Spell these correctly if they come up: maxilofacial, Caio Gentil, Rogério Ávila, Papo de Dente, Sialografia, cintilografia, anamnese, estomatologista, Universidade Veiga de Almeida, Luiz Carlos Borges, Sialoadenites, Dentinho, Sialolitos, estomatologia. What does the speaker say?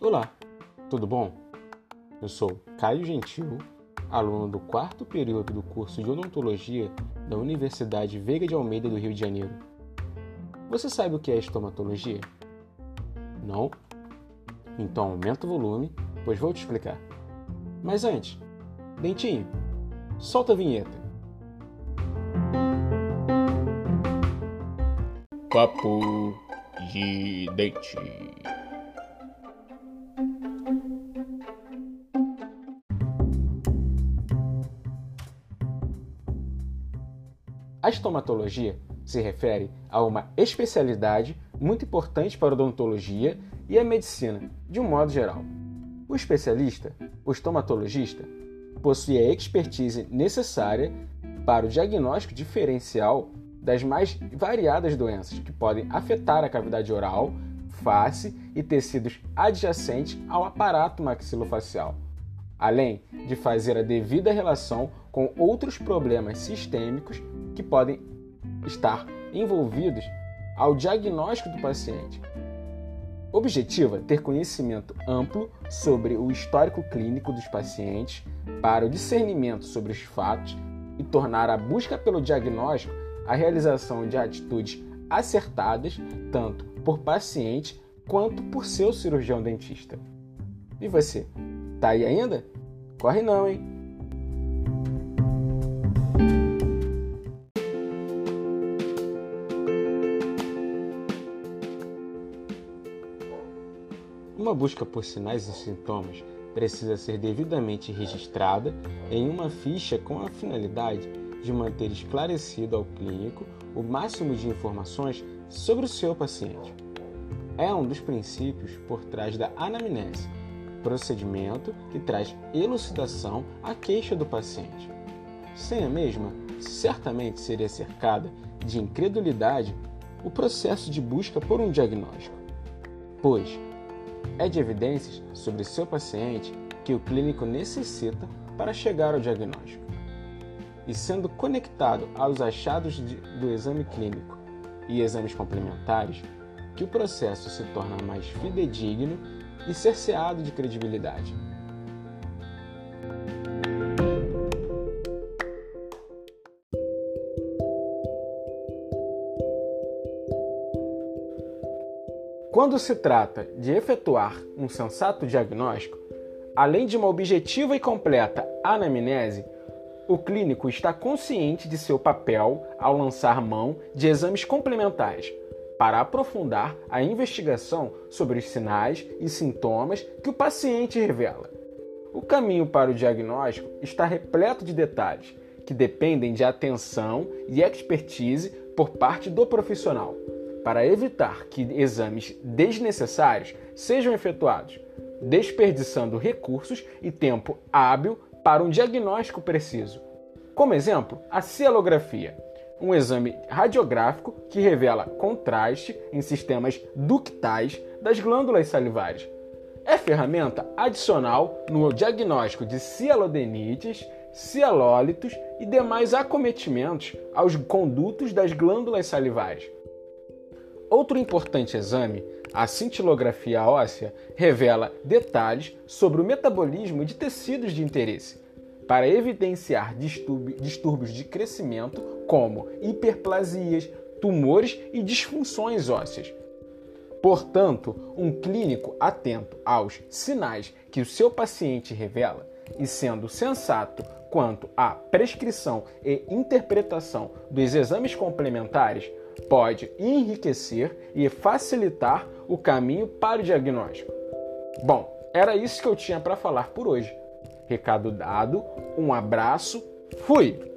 Olá, tudo bom? Eu sou Caio Gentil, aluno do 4º período do curso de Odontologia da Universidade Veiga de Almeida do Rio de Janeiro. Você sabe o que é estomatologia? Não? Então aumenta o volume, pois vou te explicar. Mas antes, Dentinho, solta a vinheta. Papo de Dente. A estomatologia se refere a uma especialidade muito importante para a odontologia e a medicina, de um modo geral. O especialista, o estomatologista, possui a expertise necessária para o diagnóstico diferencial das mais variadas doenças que podem afetar a cavidade oral, face e tecidos adjacentes ao aparato maxilofacial, além de fazer a devida relação com outros problemas sistêmicos que podem estar envolvidos ao diagnóstico do paciente. O objetivo é ter conhecimento amplo sobre o histórico clínico dos pacientes para o discernimento sobre os fatos e tornar a busca pelo diagnóstico a realização de atitudes acertadas tanto por paciente quanto por seu cirurgião dentista. E você, tá aí ainda? Corre não, hein? Uma busca por sinais e sintomas precisa ser devidamente registrada em uma ficha com a finalidade de manter esclarecido ao clínico o máximo de informações sobre o seu paciente. É um dos princípios por trás da anamnese, procedimento que traz elucidação à queixa do paciente. Sem a mesma, certamente seria cercada de incredulidade o processo de busca por um diagnóstico, pois é de evidências sobre seu paciente que o clínico necessita para chegar ao diagnóstico. E sendo conectado aos achados do exame clínico e exames complementares, que o processo se torna mais fidedigno e cerceado de credibilidade. Quando se trata de efetuar um sensato diagnóstico, além de uma objetiva e completa anamnese, o clínico está consciente de seu papel ao lançar mão de exames complementares para aprofundar a investigação sobre os sinais e sintomas que o paciente revela. O caminho para o diagnóstico está repleto de detalhes que dependem de atenção e expertise por parte do profissional, para evitar que exames desnecessários sejam efetuados, desperdiçando recursos e tempo hábil para um diagnóstico preciso. Como exemplo, a sialografia, um exame radiográfico que revela contraste em sistemas ductais das glândulas salivares. É ferramenta adicional no diagnóstico de sialoadenites, sialolitos e demais acometimentos aos condutos das glândulas salivares. Outro importante exame, a cintilografia óssea, revela detalhes sobre o metabolismo de tecidos de interesse, para evidenciar distúrbios de crescimento como hiperplasias, tumores e disfunções ósseas. Portanto, um clínico atento aos sinais que o seu paciente revela e sendo sensato quanto à prescrição e interpretação dos exames complementares, pode enriquecer e facilitar o caminho para o diagnóstico. Bom, era isso que eu tinha para falar por hoje. Recado dado, um abraço, fui!